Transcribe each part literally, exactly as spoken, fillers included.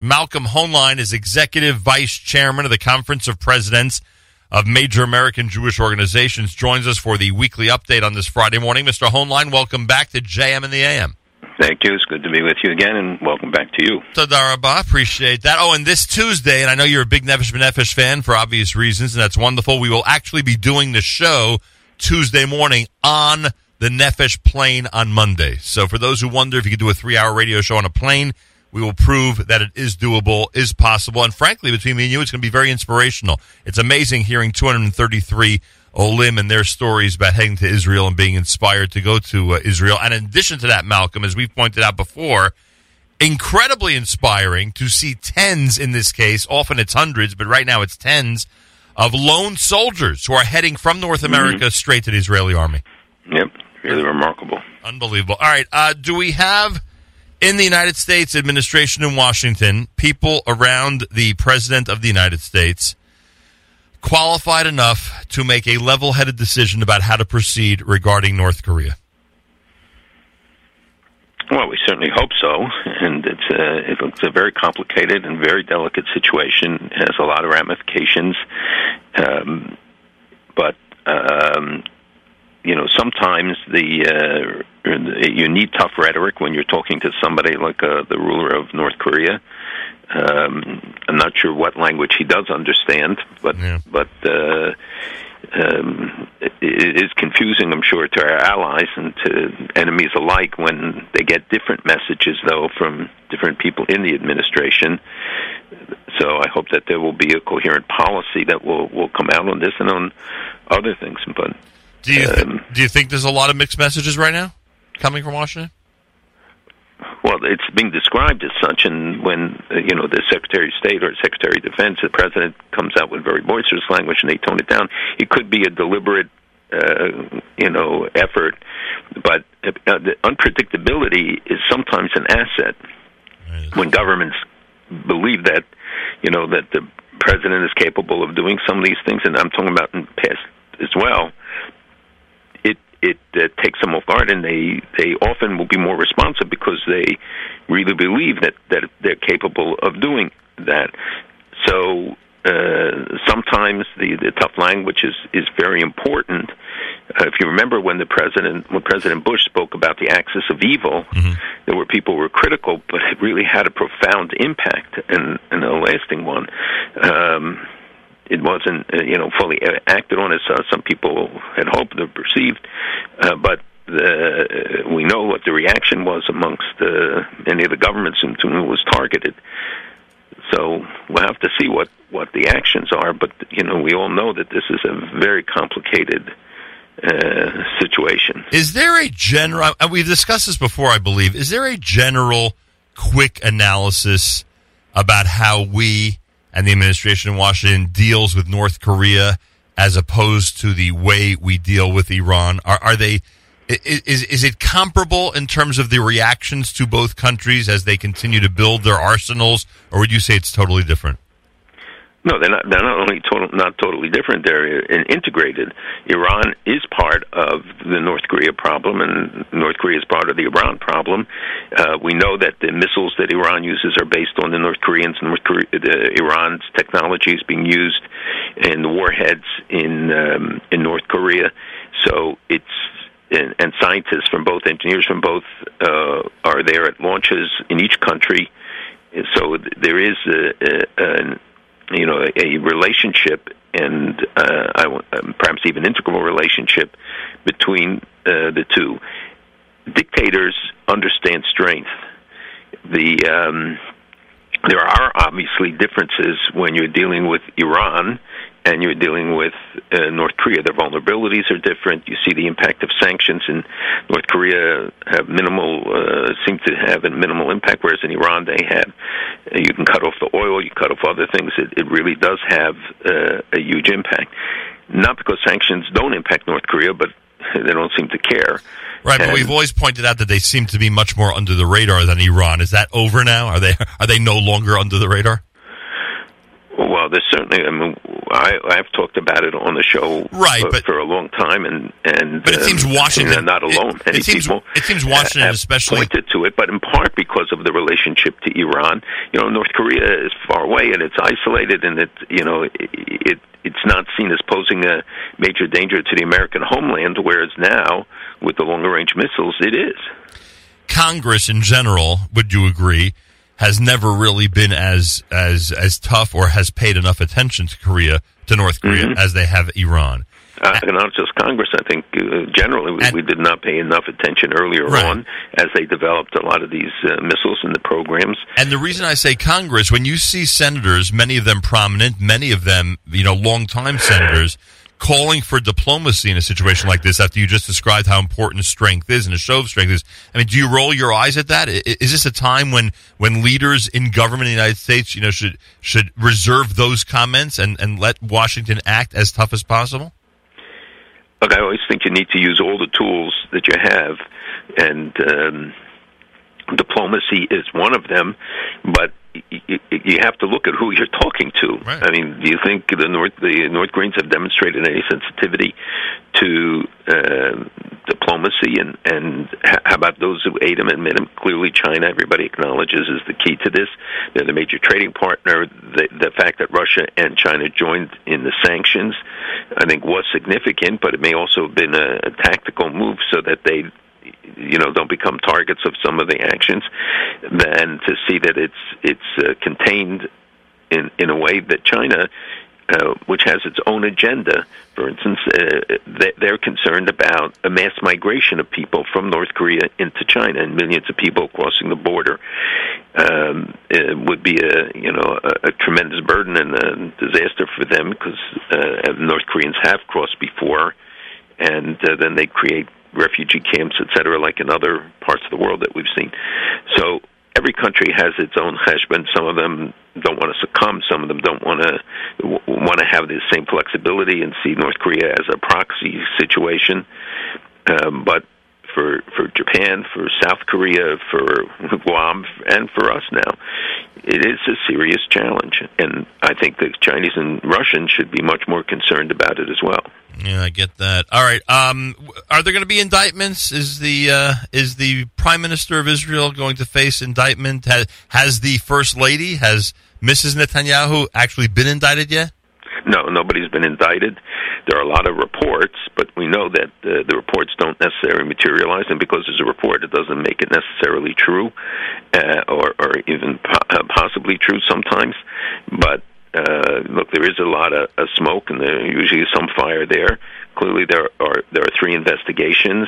Malcolm Hoenlein is Executive Vice Chairman of the Conference of Presidents of Major American Jewish Organizations, joins us for the weekly update on this Friday morning. Mister Hoenlein, welcome back to J M and the A M. Thank you. It's good to be with you again, and welcome back to you. Toda rabah. Appreciate that. Oh, and this Tuesday, and I know you're a big Nefesh B'Nefesh fan for obvious reasons, and that's wonderful. We will actually be doing the show Tuesday morning on the Nefesh plane on Monday. So for those who wonder if you could do a three-hour radio show on a plane, we will prove that it is doable, is possible. And frankly, between me and you, it's going to be very inspirational. It's amazing hearing two hundred thirty-three Olim and their stories about heading to Israel and being inspired to go to uh, Israel. And in addition to that, Malcolm, as we've pointed out before, incredibly inspiring to see tens in this case. Often it's hundreds, but right now it's tens of lone soldiers who are heading from North America mm-hmm. straight to the Israeli army. Yep, really remarkable. Unbelievable. All right, uh, do we have... in the United States administration in Washington, people around the President of the United States qualified enough to make a level-headed decision about how to proceed regarding North Korea? Well, we certainly hope so, and it's a, it's a very complicated and very delicate situation. It has a lot of ramifications, um, but... Um, You know, sometimes the uh, you need tough rhetoric when you're talking to somebody like uh, the ruler of North Korea. Um, I'm not sure what language he does understand, but yeah. but uh, um, it, it is confusing, I'm sure, to our allies and to enemies alike when they get different messages, though, from different people in the administration. So I hope that there will be a coherent policy that will, will come out on this and on other things, but... Do you th- um, do you think there's a lot of mixed messages right now coming from Washington? Well, it's being described as such, and when uh, you know the Secretary of State or Secretary of Defense, the President comes out with very boisterous language, and they tone it down. It could be a deliberate, uh, you know, effort, but uh, the unpredictability is sometimes an asset right. when governments believe that, you know, that the President is capable of doing some of these things, and I'm talking about in the past as well. It uh, takes them off guard, and they, they often will be more responsive because they really believe that, that they're capable of doing that. So uh, sometimes the, the tough language is, is very important. Uh, if you remember when the president when President Bush spoke about the axis of evil, mm-hmm. there were people who were critical, but it really had a profound impact and, and a lasting one. Um, It wasn't, you know, fully acted on as uh, some people had hoped or perceived, uh, but the, we know what the reaction was amongst uh, any of the governments into whom it was targeted. So we'll have to see what, what the actions are, but, you know, we all know that this is a very complicated uh, situation. Is there a general, and we've discussed this before, I believe, is there a general quick analysis about how we... and the administration in Washington deals with North Korea as opposed to the way we deal with Iran? Are, are they? Is is it comparable in terms of the reactions to both countries as they continue to build their arsenals, or would you say it's totally different? No, they're not. They're not only total, not totally different. They're integrated. Iran is part of the North Korea problem, and North Korea is part of the Iran problem. Uh, we know that the missiles that Iran uses are based on the North Koreans. North Korea, the, Iran's technology is being used in the warheads in um, in North Korea. So it's. And, and scientists from both, engineers from both, uh, are there at launches in each country. And so there is a. a, a you know, a relationship and uh, I w- perhaps even integral relationship between uh, the two. Dictators understand strength. The um, there are obviously differences when you're dealing with Iran and you're dealing with uh, North Korea. Their vulnerabilities are different. You see the impact of sanctions in North Korea have minimal, uh, seem to have a minimal impact, whereas in Iran they have, uh, you can cut off the oil, you cut off other things. It, it really does have uh, a huge impact. Not because sanctions don't impact North Korea, but they don't seem to care. Right, and, but we've always pointed out that they seem to be much more under the radar than Iran. Is that over now? Are they, are they no longer under the radar? Well, there's certainly, I mean, I, I've talked about it on the show right, for, but, for a long time, and and but it um, seems Washington they're not alone. It, it seems people it seems Washington have especially pointed to it, but in part because of the relationship to Iran. You know, North Korea is far away and it's isolated, and it you know it, it it's not seen as posing a major danger to the American homeland, whereas now with the longer range missiles, it is. Congress in general, would you agree, has never really been as as as tough or has paid enough attention to Korea, to North Korea, mm-hmm. as they have Iran. Uh, and not just Congress, I think uh, generally we, and, we did not pay enough attention earlier right. on as they developed a lot of these uh, missiles and the programs. And the reason I say Congress, when you see senators, many of them prominent, many of them, you know, long-time senators, calling for diplomacy in a situation like this after you just described how important strength is and a show of strength is, I mean, do you roll your eyes at that? Is this a time when, when leaders in government in the United States, you know, should should reserve those comments and, and let Washington act as tough as possible? Look, I always think you need to use all the tools that you have, and um, diplomacy is one of them, but you have to look at who you're talking to. Right. I mean, do you think the North the North Koreans have demonstrated any sensitivity to uh, diplomacy? And, and how about those who aid them and admit them? Clearly, China, everybody acknowledges, is the key to this. They're the major trading partner. The, the fact that Russia and China joined in the sanctions, I think, was significant, but it may also have been a, a tactical move so that they you know, don't become targets of some of the actions, and to see that it's it's uh, contained in in a way that China, uh, which has its own agenda, for instance, uh, they're concerned about a mass migration of people from North Korea into China and millions of people crossing the border. Um, it would be a you know a, a tremendous burden and a disaster for them because uh, North Koreans have crossed before, and uh, then they create refugee camps, et cetera, like in other parts of the world that we've seen. So every country has its own cheshbon. Some of them don't want to succumb. Some of them don't want to want to have the same flexibility and see North Korea as a proxy situation. Um, but for for Japan, for South Korea, for Guam, and for us now, it is a serious challenge. And I think the Chinese and Russians should be much more concerned about it as well. Yeah, I get that. All right. Um, are there going to be indictments? Is the uh, is the Prime Minister of Israel going to face indictment? Has, has the First Lady, has Missus Netanyahu actually been indicted yet? No, nobody's been indicted. There are a lot of reports, but we know that uh, the reports don't necessarily materialize, and because there's a report, it doesn't make it necessarily true uh, or, or even po- possibly true sometimes. But Uh, look, there is a lot of, of smoke, and there usually is some fire there. Clearly, there are there are three investigations.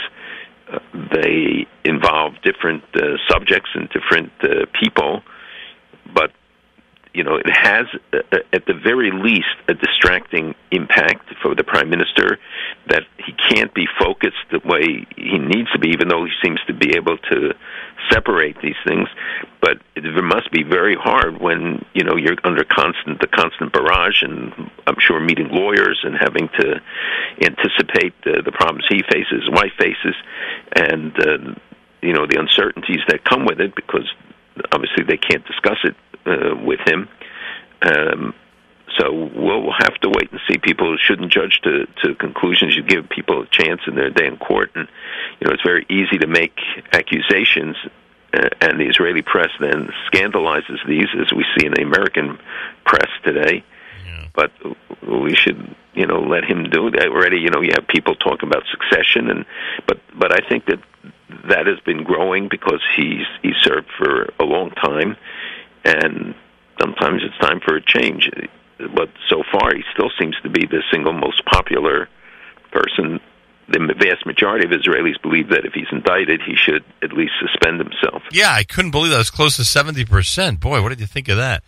Uh, they involve different uh, subjects and different uh, people, but you know, it has, a, a, at the very least, a distracting impact for the Prime Minister that he can't be focused the way he needs to be, even though he seems to be able to separate these things. But it must be very hard when, you know, you're under constant the constant barrage, and I'm sure meeting lawyers and having to anticipate the, the problems he faces, his wife faces, and, uh, you know, the uncertainties that come with it, because obviously they can't discuss it Uh, with him. Um, so we'll have to wait and see. People shouldn't judge to, to conclusions. You give people a chance in their day in court. And, you know, it's very easy to make accusations, uh, and the Israeli press then scandalizes these, as we see in the American press today. Yeah. But we should, you know, let him do it. Already, you know, you have people talking about succession, and but, but I think that that has been growing because he's he served for a long time. And sometimes it's time for a change. But so far, he still seems to be the single most popular person. The vast majority of Israelis believe that if he's indicted, he should at least suspend himself. Yeah, I couldn't believe that. It was close to seventy percent. Boy, what did you think of that?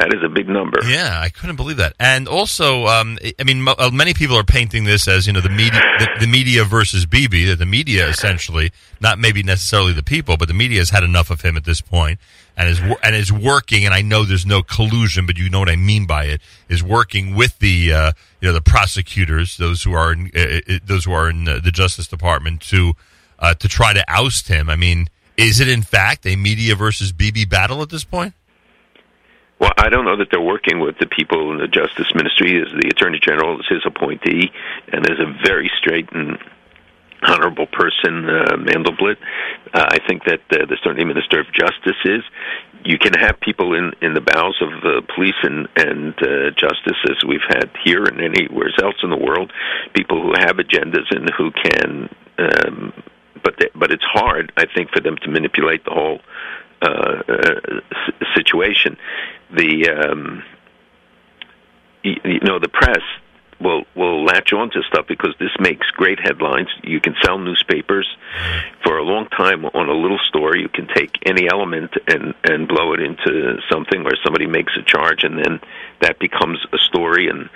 That is a big number. Yeah, I couldn't believe that. And also, um, I mean, many people are painting this as, you know, the media, the, the media versus Bibi, that the media essentially, not maybe necessarily the people, but the media has had enough of him at this point. And is and is working, and I know there's no collusion, but you know what I mean by it, is working with the uh, you know the prosecutors, those who are in, uh, those who are in the Justice Department, to uh, to try to oust him. I mean, is it in fact a media versus Bibi battle at this point? Well, I don't know that they're working with the people in the Justice Ministry. As the Attorney General is his appointee, and there's a very straight and honorable person, uh, Mandelblit. Uh, I think that uh, the certainly Minister of Justice is. You can have people in, in the bowels of the police and, and uh, justice, as we've had here and anywhere else in the world, people who have agendas and who can, um, but they, but it's hard, I think, for them to manipulate the whole uh, uh, situation. The um, you, you know, the press will will latch on to stuff because this makes great headlines. You can sell newspapers for a long time on a little story. You can take any element and, and blow it into something where somebody makes a charge, and then that becomes a story, and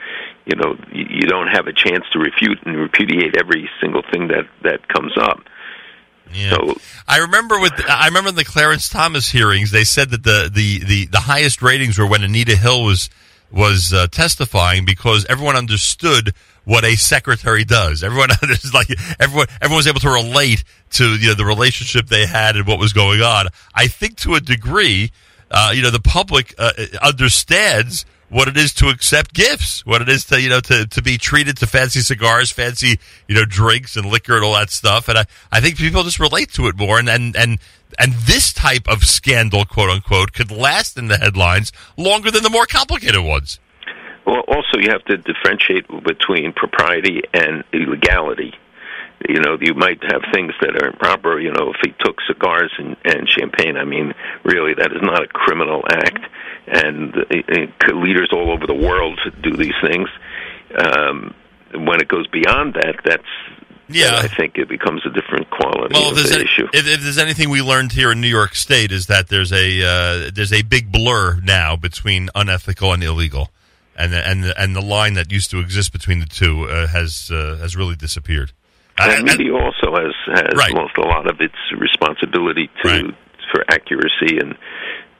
you know you, you don't have a chance to refute and repudiate every single thing that, that comes up. Yeah. So I remember with I remember in the Clarence Thomas hearings, they said that the, the, the, the highest ratings were when Anita Hill was was uh, testifying, because everyone understood what a secretary does. Everyone understood, like everyone everyone was able to relate to, you know, the relationship they had and what was going on. I think to a degree, uh, you know, the public uh, understands what it is to accept gifts, what it is to, you know, to, to be treated to fancy cigars, fancy, you know, drinks and liquor and all that stuff. And I, I think people just relate to it more, and, and, and And this type of scandal, quote unquote, could last in the headlines longer than the more complicated ones. Well, also you have to differentiate between propriety and illegality. You know, you might have things that are improper. You know, if he took cigars and, and champagne, I mean, really, that is not a criminal act. And it, it, leaders all over the world do these things. Um, when it goes beyond that, that's... Yeah, and I think it becomes a different quality well, of the any, issue. If, if there's anything we learned here in New York State, is that there's a uh, there's a big blur now between unethical and illegal, and and and the line that used to exist between the two uh, has uh, has really disappeared. And media also has, has right. lost a lot of its responsibility to right. for accuracy, and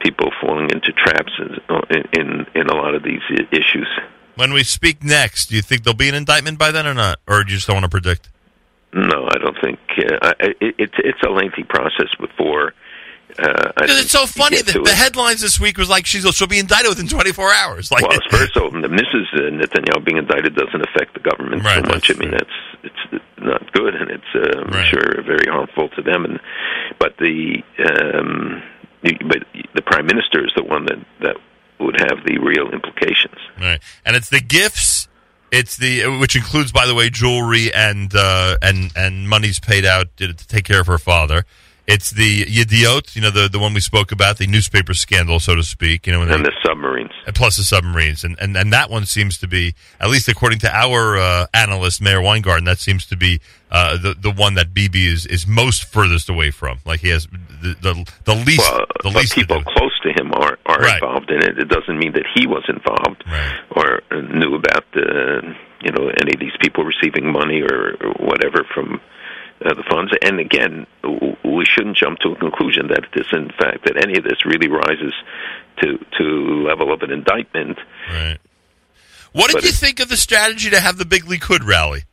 people falling into traps in, in in a lot of these issues. When we speak next, do you think there'll be an indictment by then or not, or do you just don't want to predict? No, I don't think uh, it, it, it's a lengthy process before. Uh, I it's so funny that the it. headlines this week was like she's, she'll be indicted within twenty-four hours. Like, well, first of all, Missus Netanyahu being indicted doesn't affect the government right, so much. I mean, that's it's not good, and it's uh, I'm right. sure very harmful to them. And but the um, but the prime minister is the one that that would have the real implications. Right, and it's the gifts. It's the which includes, by the way, jewelry and uh, and and monies paid out to take care of her father. It's the Yediot, you know, the the one we spoke about, the newspaper scandal, so to speak. You know, and, and they, the submarines, and plus the submarines, and, and and that one seems to be, at least according to our uh, analyst Mayor Weingarten, that seems to be uh, the the one that Bibi is, is most furthest away from. Like he has the the, the least. Well, the least people close to him are are right. involved in it. It doesn't mean that he was involved right. or knew about the you know any of these people receiving money or, or whatever from. Uh, the funds, and again, we shouldn't jump to a conclusion that this, in fact, that any of this really rises to to level of an indictment. Right. What but did you think of the strategy to have the Big Likud rally?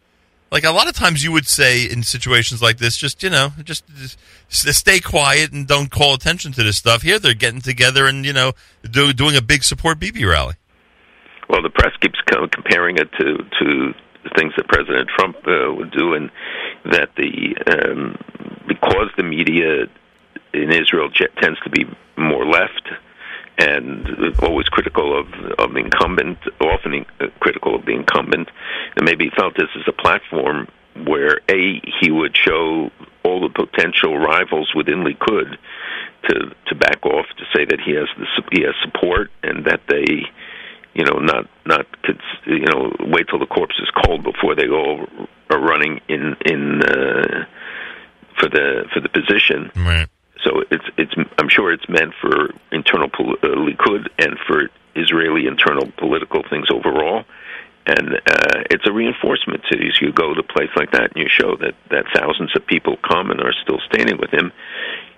Like, a lot of times you would say in situations like this, just, you know, just, just stay quiet and don't call attention to this stuff. Here they're getting together and, you know, do, doing a big support Bibi rally. Well, the press keeps comparing it to to. things that President Trump uh, would do, and that the um, because the media in Israel j- tends to be more left and always critical of, of the incumbent, often in- uh, critical of the incumbent, and maybe felt this is a platform where, A, he would show all the potential rivals within Likud to, to back off, to say that he has, the, he has support and that they... You know, not not you know, wait till the corpse is cold before they all are running in in uh, for the for the position. Right. So it's it's I'm sure it's meant for internal pol- uh, Likud and for Israeli internal political things overall, and uh, it's a reinforcement to you go to a place like that and you show that, that thousands of people come and are still standing with him.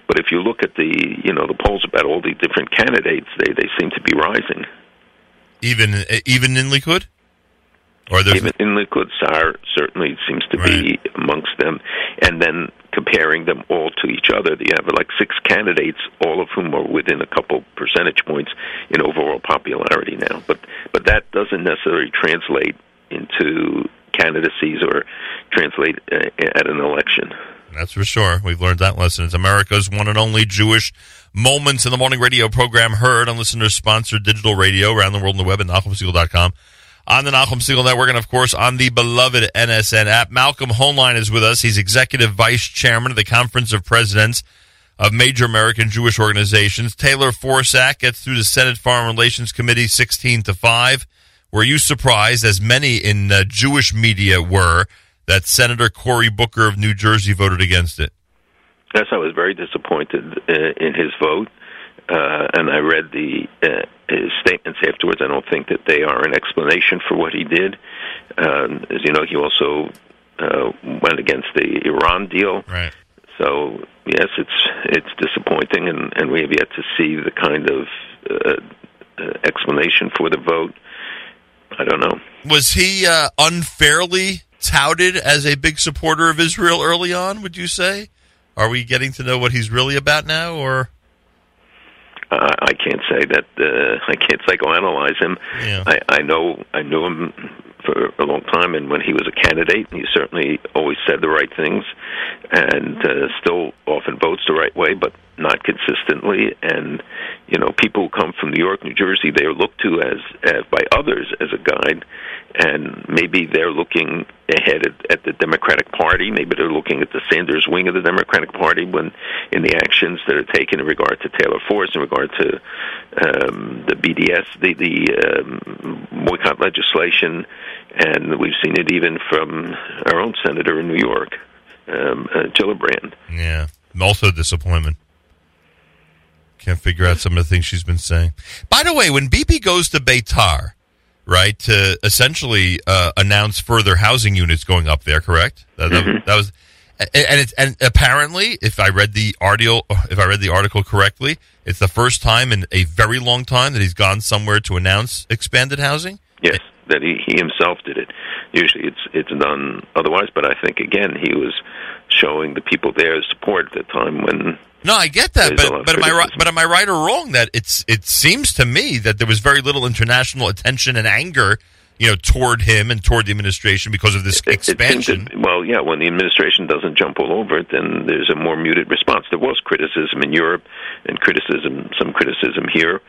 But if you look at the you know the polls about all the different candidates, they, they seem to be rising. Even even in Likud? Or even in Likud, Saar certainly seems to right. be amongst them. And then comparing them all to each other. You have like six candidates, all of whom are within a couple percentage points in overall popularity now. But but that doesn't necessarily translate into candidacies or translate uh, at an election. That's for sure. We've learned that lesson. It's America's one and only Jewish Moments in the Morning radio program, heard on listener-sponsored digital radio around the world on the web at Nachum Siegel dot com, on the Nachum Siegel Network, and, of course, on the beloved N S N app. Malcolm Hoenlein is with us. He's Executive Vice Chairman of the Conference of Presidents of Major American Jewish Organizations. Taylor Forsack gets through the Senate Foreign Relations Committee sixteen to five. Were you surprised, as many in uh, Jewish media were, that Senator Cory Booker of New Jersey voted against it? Yes, I was very disappointed in his vote, uh, and I read the uh, his statements afterwards. I don't think that they are an explanation for what he did. Um, as you know, he also uh, went against the Iran deal. Right. So, yes, it's it's disappointing, and, and we have yet to see the kind of uh, uh, explanation for the vote. I don't know. Was he uh, unfairly touted as a big supporter of Israel early on, would you say? Are we getting to know what he's really about now, or? Uh, I can't say that. Uh, I can't psychoanalyze him. Yeah. I, I know. I knew him for a long time, and when he was a candidate, he certainly always said the right things, and uh, still often votes the right way, but not consistently. And you know, people who come from New York, New Jersey, they are looked to as, as by others as a guide, and maybe they're looking ahead at, at the Democratic Party. Maybe they're looking at the Sanders wing of the Democratic Party when in the actions that are taken in regard to Taylor Force, in regard to um, the B D S, the, the um, boycott legislation, and we've seen it even from our own senator in New York, um, uh, Gillibrand. Yeah, also disappointment. Can't figure out some of the things she's been saying. By the way, when Bibi goes to Beitar, right, to essentially uh, announce further housing units going up there, correct? That, that, mm-hmm. that was, and it's and apparently, if I read the article, if I read the article correctly, it's the first time in a very long time that he's gone somewhere to announce expanded housing. Yes, that he, he himself did it. Usually, it's it's done otherwise. But I think again, he was showing the people there support at the time when. No, I get that, but but am I right, but am I right or wrong that it's it seems to me that there was very little international attention and anger, you know, toward him and toward the administration because of this it, expansion? It, well, yeah, when the administration doesn't jump all over it, then there's a more muted response. There was criticism in Europe and criticism, some criticism here,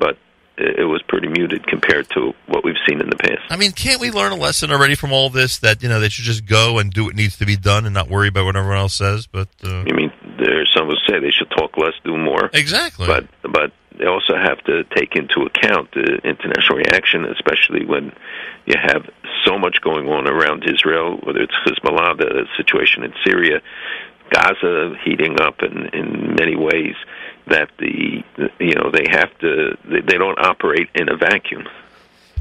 but it was pretty muted compared to what we've seen in the past. I mean, can't we learn a lesson already from all this that, you know, they should just go and do what needs to be done and not worry about what everyone else says? But uh... You mean? There's some who say they should talk less, do more. Exactly. But but they also have to take into account the international reaction, especially when you have so much going on around Israel, whether it's Hezbollah, the situation in Syria, Gaza heating up in, in many ways, that the you know they have to they, they don't operate in a vacuum.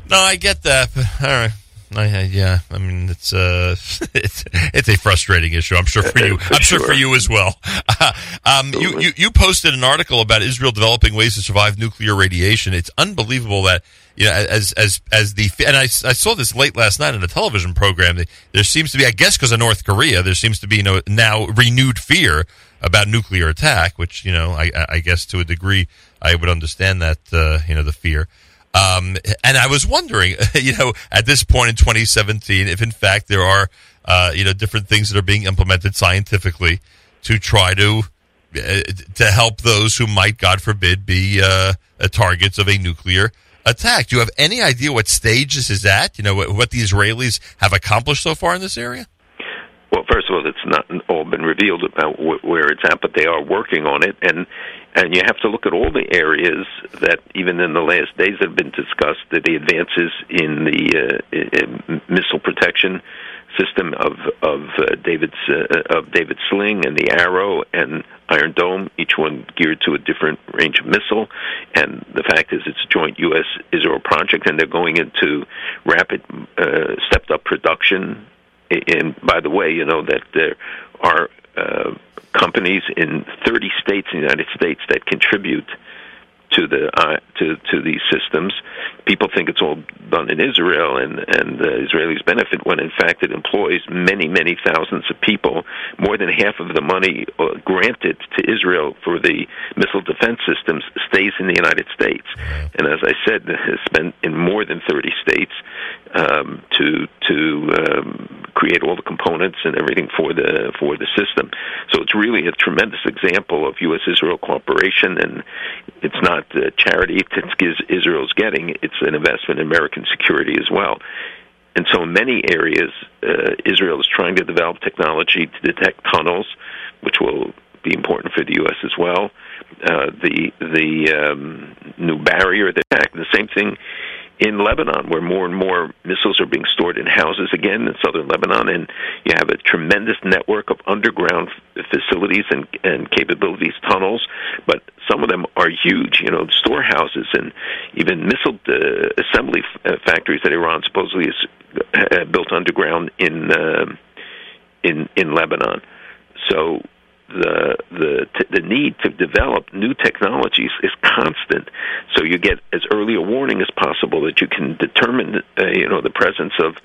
No, I get that. But, all right. I, yeah, I mean it's uh, it's it's a frustrating issue. I'm sure for you. for I'm sure, sure for you as well. Uh, um, you, you you posted an article about Israel developing ways to survive nuclear radiation. It's unbelievable that you know as as as the and I, I saw this late last night in a television program. There seems to be, I guess, because of North Korea, there seems to be you know, now renewed fear about nuclear attack. Which you know, I, I guess to a degree, I would understand that uh, you know the fear. Um, and I was wondering, you know, at this point in twenty seventeen, if in fact there are, uh, you know, different things that are being implemented scientifically to try to uh, to help those who might, God forbid, be uh, targets of a nuclear attack. Do you have any idea what stage this is at? You know, what, what the Israelis have accomplished so far in this area? Well, first of all, it's not all been revealed about wh- where it's at, but they are working on it, and and you have to look at all the areas that, even in the last days, that have been discussed, that the advances in the uh, in missile protection system of of uh, David's uh, of David Sling and the Arrow and Iron Dome, each one geared to a different range of missile, and the fact is it's a joint U S Israel project, and they're going into rapid, uh, stepped-up production. And by the way, you know that there are uh, companies in thirty states in the United States that contribute to the uh, to to these systems. People think it's all done in Israel and and the Israelis benefit when in fact it employs many many thousands of people. More than half of the money granted to Israel for the missile defense systems stays in the United States, and as I said, it's spent in more than thirty states um, to to um, create all the components and everything for the for the system. So it's really a tremendous example of U S-Israel cooperation, and it's not uh, charity that Israel's getting, it's an investment in American security as well. And so in many areas, uh, Israel is trying to develop technology to detect tunnels, which will be important for the U S as well. Uh, the the um, new barrier, the, the same thing in Lebanon, where more and more missiles are being stored in houses again in southern Lebanon, and you have a tremendous network of underground facilities and, and capabilities, tunnels, but some of them are huge, you know, storehouses and even missile uh, assembly f- uh, factories that Iran supposedly is uh, built underground in, uh, in, in Lebanon. So the the t- the need to develop new technologies is constant, so you get as early a warning as possible that you can determine uh, you know the presence of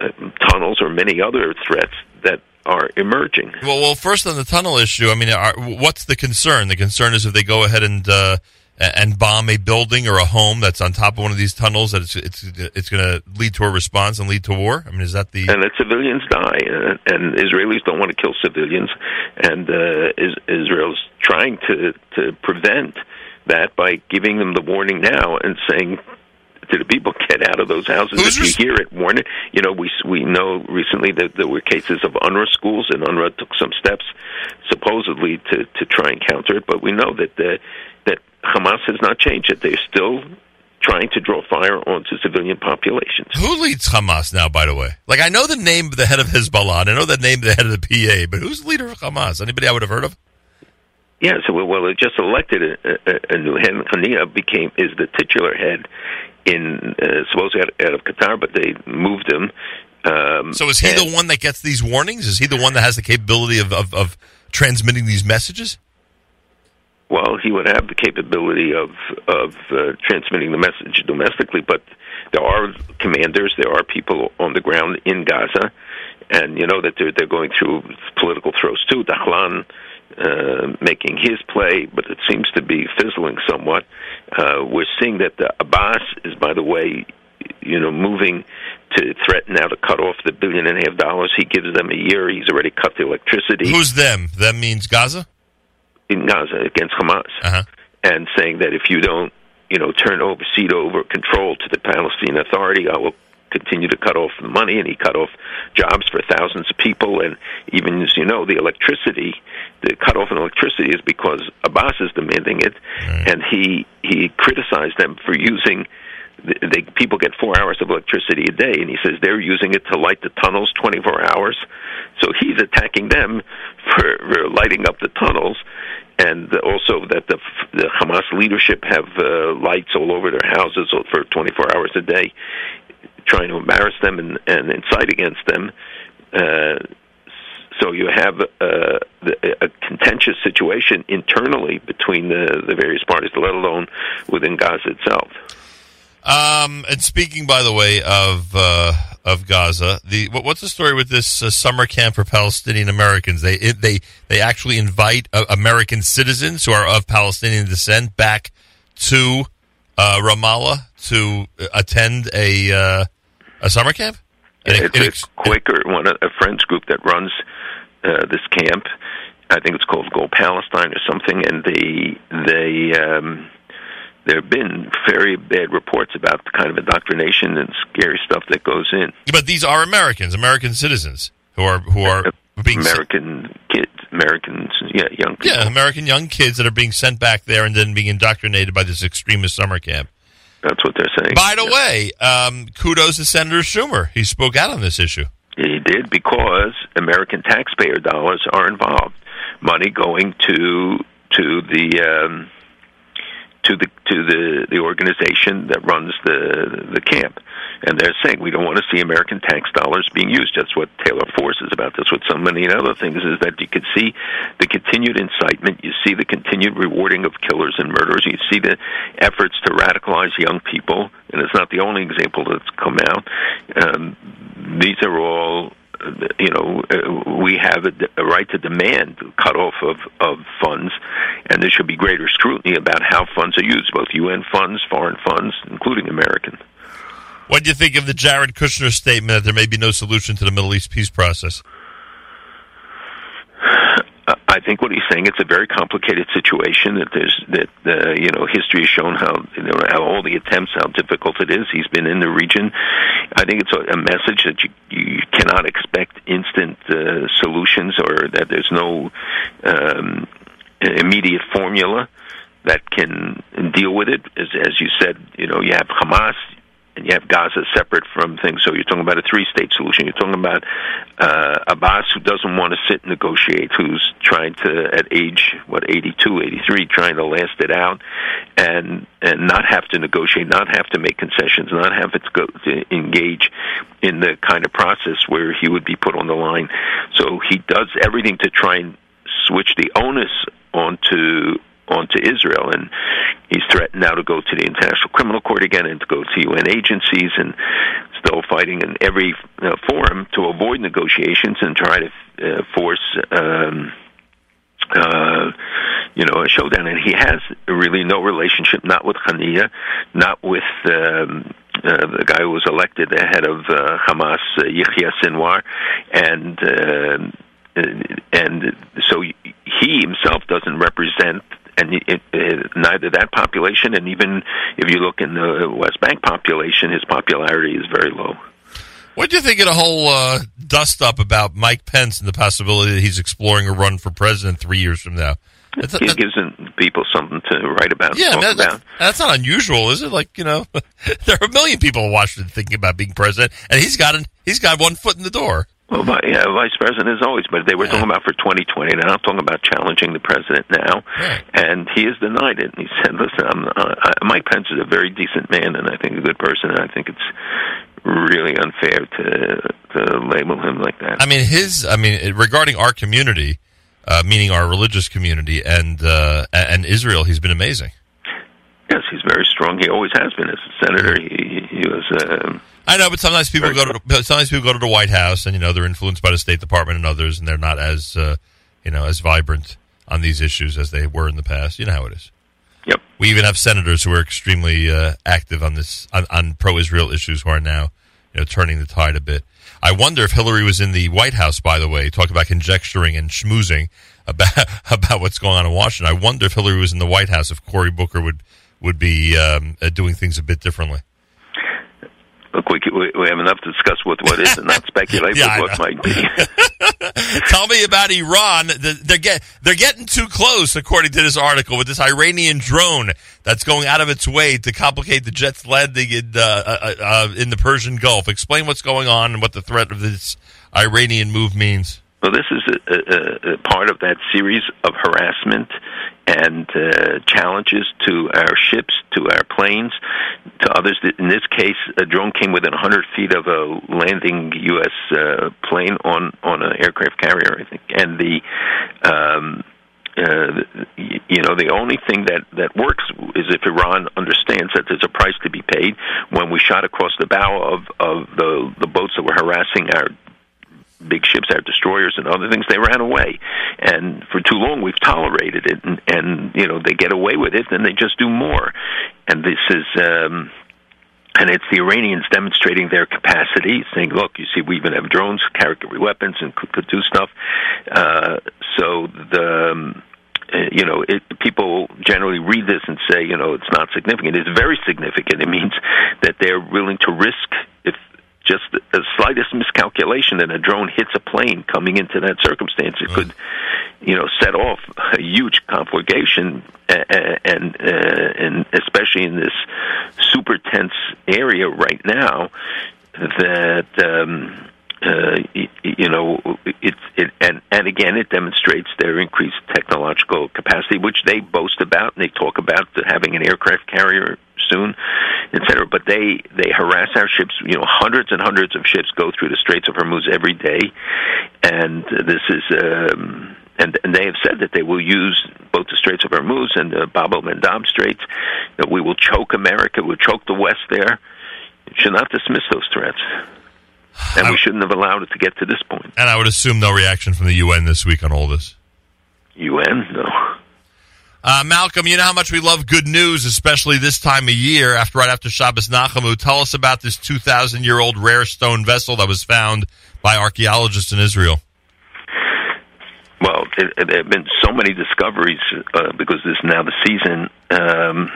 uh, tunnels or many other threats that are emerging. Well, well, first on the tunnel issue, I mean, are, what's the concern? The concern is if they go ahead and uh, and bomb a building or a home that's on top of one of these tunnels, that it's it's it's going to lead to a response and lead to war? I mean, is that the... And that civilians die, and, and Israelis don't want to kill civilians, and uh, is, Israel's trying to, to prevent that by giving them the warning now and saying to the people, get out of those houses. Who's if you hear it, warn it. You know, we we know recently that there were cases of UNRWA schools, and UNRWA took some steps, supposedly, to, to try and counter it, but we know that the that Hamas has not changed it. They're still trying to draw fire onto civilian populations. Who leads Hamas now, by the way? Like, I know the name of the head of Hezbollah, and I know the name of the head of the P A, but who's the leader of Hamas? Anybody I would have heard of? Yeah, so, well, they just elected a, a, a new head. Haniyeh became, is the titular head in, uh, supposedly out, out of Qatar, but they moved him. Um, so is he and, the one that gets these warnings? Is he the one that has the capability of, of, of transmitting these messages? Well, he would have the capability of of uh, transmitting the message domestically, but there are commanders, there are people on the ground in Gaza, and you know that they're they're going through political throes too. Dahlan uh, making his play, but it seems to be fizzling somewhat. Uh, we're seeing that the Abbas is, by the way, you know, moving to threaten now to cut off the billion and a half dollars he gives them a year. He's already cut the electricity. Who's them? Them means Gaza? In Gaza, against Hamas, uh-huh. and saying that if you don't, you know, turn over, cede over control to the Palestinian Authority, I will continue to cut off the money, and he cut off jobs for thousands of people, and even, as you know, the electricity, the cut off in electricity is because Abbas is demanding it, right. and he, he criticized them for using... They, people get four hours of electricity a day, and he says they're using it to light the tunnels twenty-four hours. So he's attacking them for, for lighting up the tunnels, and also that the, the Hamas leadership have uh, lights all over their houses for twenty-four hours a day, trying to embarrass them and, and incite against them. Uh, so you have uh, a contentious situation internally between the, the various parties, let alone within Gaza itself. Um, and speaking, by the way, of uh, of Gaza, the what, what's the story with this uh, summer camp for Palestinian Americans? They it, they they actually invite uh, American citizens who are of Palestinian descent back to uh, Ramallah to attend a uh, a summer camp. And yeah, it's it, it, a Quaker, one a French group that runs uh, this camp. I think it's called Go Palestine or something, and they they. Um, There have been very bad reports about the kind of indoctrination and scary stuff that goes in. But these are Americans, American citizens, who are who are being American sent... kids, American yeah, young people. Yeah, American young kids that are being sent back there and then being indoctrinated by this extremist summer camp. That's what they're saying. By the yeah. way, um, kudos to Senator Schumer. He spoke out on this issue. He did, because American taxpayer dollars are involved. Money going to to the... Um, to the to the, the organization that runs the the camp. And they're saying, we don't want to see American tax dollars being used. That's what Taylor Forsack is about. That's what so many other things is, that you can see the continued incitement. You see the continued rewarding of killers and murderers. You see the efforts to radicalize young people. And it's not the only example that's come out. Um, these are all... You know, we have a, a right to demand cutoff of, of funds, and there should be greater scrutiny about how funds are used, both U N funds, foreign funds, including American. What do you think of the Jared Kushner statement that there may be no solution to the Middle East peace process? I think what he's saying, it's a very complicated situation. That there's that uh, you know, history has shown how you know, how all the attempts, how difficult it is. He's been in the region. I think it's a, a message that you, you cannot expect instant uh, solutions, or that there's no um, immediate formula that can deal with it. As, as you said, you know, you have Hamas. And you have Gaza separate from things. So you're talking about a three-state solution. You're talking about uh, Abbas, who doesn't want to sit and negotiate, who's trying to, at age, what, eighty-two, eighty-three, trying to last it out and and not have to negotiate, not have to make concessions, not have to, go, to engage in the kind of process where he would be put on the line. So he does everything to try and switch the onus onto onto Israel, and he's threatened now to go to the International Criminal Court again and to go to U N agencies, and still fighting in every uh, forum to avoid negotiations and try to uh, force um, uh, you know, a showdown. And he has really no relationship, not with Haniyeh, not with um, uh, the guy who was elected the head of uh, Hamas, uh, Yahya Sinwar, and uh, and so he himself doesn't represent And it, it, neither that population, and even if you look in the West Bank population, his popularity is very low. What do you think of the whole uh, dust-up about Mike Pence and the possibility that he's exploring a run for president three years from now? That's, it that, gives people something to write about. Yeah, that, about. That's not unusual, is it? Like, you know, there are a million people in Washington thinking about being president, and he's got an, he's got one foot in the door. Well, yeah, vice president is always, but they were talking about for twenty twenty, and I'm talking about challenging the president now, and he has denied it. And he said, listen, I'm, uh, I, Mike Pence is a very decent man, and I think a good person, and I think it's really unfair to to label him like that. I mean, his, I mean, regarding our community, uh, meaning our religious community, and uh, and Israel, he's been amazing. Yes, he's very strong. He always has been. As a senator, he, he was... Uh, I know, but sometimes people go to sometimes people go to the White House, and you know they're influenced by the State Department and others, and they're not as uh, you know as vibrant on these issues as they were in the past. You know how it is. Yep. We even have senators who are extremely uh, active on this on, on pro-Israel issues who are now you know turning the tide a bit. I wonder if Hillary was in the White House, by the way, talk about conjecturing and schmoozing about about what's going on in Washington. I wonder if Hillary was in the White House, if Cory Booker would. would be um, doing things a bit differently. Look, we, we, we have enough to discuss with what is and not speculate yeah, with what might be. Tell me about Iran. They're, get, they're getting too close, according to this article, with this Iranian drone that's going out of its way to complicate the jets landing in, uh, uh, uh, in the Persian Gulf. Explain what's going on and what the threat of this Iranian move means. Well, this is a, a, a part of that series of harassment and uh, challenges to our ships, to our planes, to others. In this case, a drone came within one hundred feet of a landing U S uh, plane on, on an aircraft carrier, I think. And the, um, uh, you know, the only thing that, that works is if Iran understands that there's a price to be paid. When we shot across the bow of, of the, the boats that were harassing our big ships, our destroyers and other things, they ran away. And for too long we've tolerated it, and, and you know, they get away with it, and they just do more. And this is... Um And it's the Iranians demonstrating their capacity, saying, look, you see, we even have drones, carry weapons, and could, could do stuff. Uh, so the... Um, You know, it, people generally read this and say, you know, it's not significant. It's very significant. It means that they're willing to risk, if just the slightest miscalculation that a drone hits a plane coming into that circumstance, it could, you know, set off a huge conflagration, and, uh, and especially in this super tense area right now, that, um, uh, you know, it's it, and and again it demonstrates their increased technological capacity, which they boast about and they talk about having an aircraft carrier soon, et cetera. But they they harass our ships. You know, hundreds and hundreds of ships go through the Straits of Hormuz every day, and this is. Um, And, and they have said that they will use both the Straits of Hormuz and the Bab el-Mandeb Straits, that we will choke America, we'll choke the West there. You should not dismiss those threats. And I, we shouldn't have allowed it to get to this point. And I would assume no reaction from the U N this week on all this. U N? No. Uh, Malcolm, you know how much we love good news, especially this time of year, after right after Shabbos Nachamu. Tell us about this two thousand year old rare stone vessel that was found by archaeologists in Israel. Well, it, it, there have been so many discoveries uh, because this is now the season, um,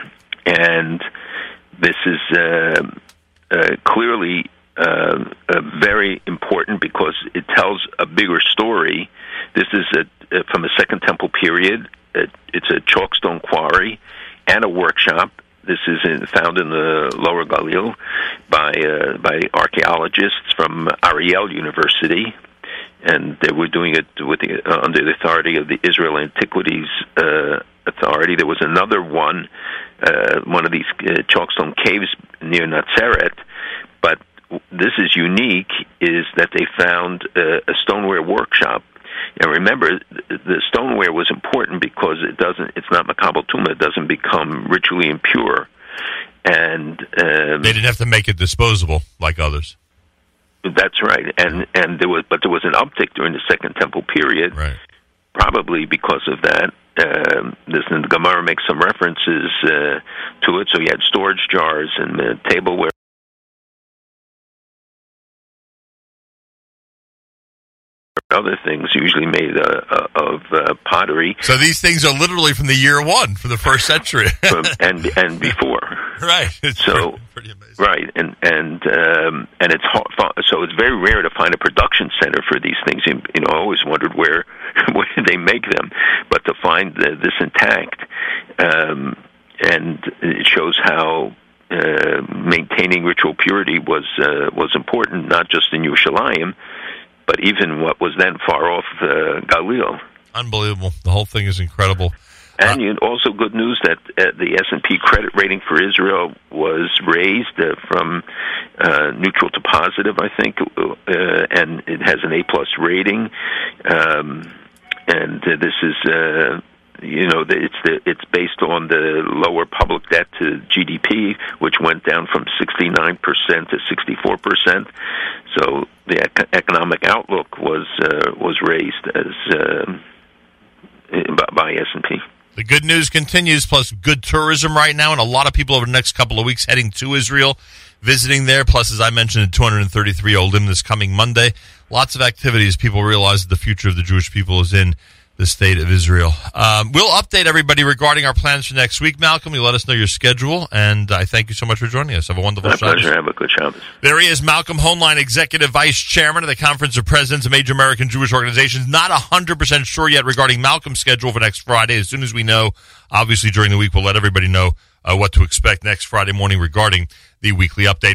and this is uh, uh, clearly uh, uh, very important because it tells a bigger story. This is a, uh, from a Second Temple period. It, it's a chalkstone quarry and a workshop. This is in, found in the Lower Galil by uh, by archaeologists from Ariel University. And they were doing it with the, uh, under the authority of the Israel Antiquities uh, Authority. There was another one, uh, one of these uh, chalkstone caves near Nazareth, but this is unique, is that they found uh, a stoneware workshop. And remember, the stoneware was important because it doesn't, it's not makabel tumah, it doesn't become ritually impure. And um, they didn't have to make it disposable like others. That's right, and and there was, but there was an uptick during the Second Temple period, right. Probably because of that. Uh, this and the Gemara makes some references uh, to it, so you had storage jars and the tableware. Other things usually made uh, uh, of uh, pottery. So these things are literally from the year one, from the first century, from, and and before. Right. It's so pretty, pretty amazing. Right, and and um, and it's hard, so it's very rare to find a production center for these things. You, you know, I always wondered where where did they make them, but to find the, this intact, um, and it shows how. Uh, maintaining ritual purity was uh, was important, not just in Yerushalayim, but even what was then far off uh, Galil. Unbelievable! The whole thing is incredible. And uh, also good news that uh, the S and P credit rating for Israel was raised uh, from uh, neutral to positive, I think, uh, and it has an A plus rating. Um, and uh, this is. Uh, You know, it's the, it's based on the lower public debt to G D P, which went down from sixty-nine percent to sixty-four percent. So the ec- economic outlook was uh, was raised as uh, by S and P. The good news continues, plus good tourism right now, and a lot of people over the next couple of weeks heading to Israel, visiting there. Plus, as I mentioned, two thirty-three Olim this coming Monday. Lots of activities. People realize that the future of the Jewish people is in the state of Israel. Um, we'll update everybody regarding our plans for next week, Malcolm. You let us know your schedule, and I thank you so much for joining us. Have a wonderful Shabbos. My pleasure. Have a good Shabbos. There he is, Malcolm Hoenlein, Executive Vice Chairman of the Conference of Presidents of Major American Jewish Organizations. Not one hundred percent sure yet regarding Malcolm's schedule for next Friday. As soon as we know, obviously during the week, we'll let everybody know uh, what to expect next Friday morning regarding the weekly update.